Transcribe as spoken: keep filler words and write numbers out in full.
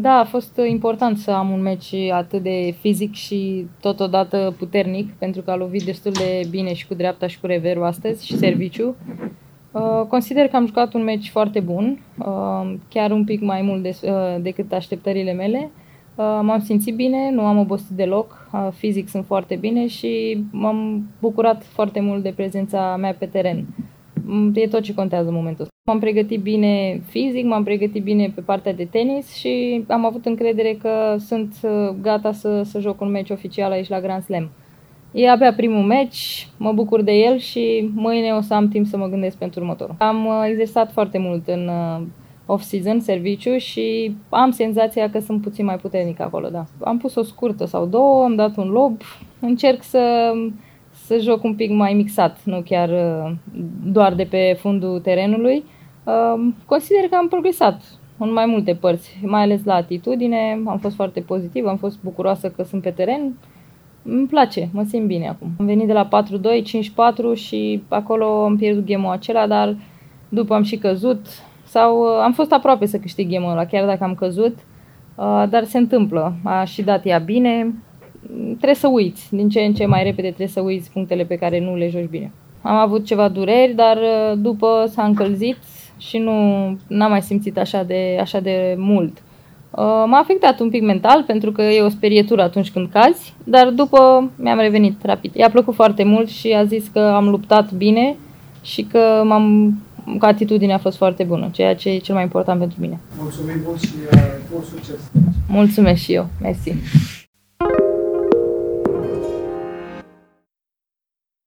Da, a fost important să am un meci atât de fizic și totodată puternic, pentru că a lovit destul de bine și cu dreapta și cu reverul astăzi și serviciu. Uh, consider că am jucat un meci foarte bun, uh, chiar un pic mai mult de, uh, decât așteptările mele. Uh, m-am simțit bine, nu am obosit deloc, uh, fizic sunt foarte bine și m-am bucurat foarte mult de prezența mea pe teren. E tot ce contează în momentul ăsta. M-am pregătit bine fizic, m-am pregătit bine pe partea de tenis și am avut încredere că sunt gata să, să joc un meci oficial aici la Grand Slam. E abia primul meci, mă bucur de el și mâine o să am timp să mă gândesc pentru următorul. Am exersat foarte mult în off-season, serviciu, și am senzația că sunt puțin mai puternic acolo, da. Am pus o scurtă sau două, am dat un lob, încerc să... să joc un pic mai mixat, nu chiar doar de pe fundul terenului. Consider că am progresat în mai multe părți, mai ales la atitudine. Am fost foarte pozitiv, am fost bucuroasă că sunt pe teren. Îmi place, mă simt bine acum. Am venit de la patru doi, cinci patru și acolo am pierdut game-ul acela, dar după am și căzut. Sau am fost aproape să câștig game-ul ăla, chiar dacă am căzut, dar se întâmplă. A și dat ea bine. Trebuie să uiți, din ce în ce mai repede trebuie să uiți punctele pe care nu le joci bine. Am avut ceva dureri, dar după s-a încălzit și nu n-am mai simțit așa de, așa de mult. M-a afectat un pic mental, pentru că e o sperietură atunci când cazi, dar după mi-am revenit rapid. I-a plăcut foarte mult și a zis că am luptat bine și că m-am... că atitudinea a fost foarte bună, ceea ce e cel mai important pentru mine. Mulțumim mult și uh, mult succes! Mulțumesc și eu, mersi!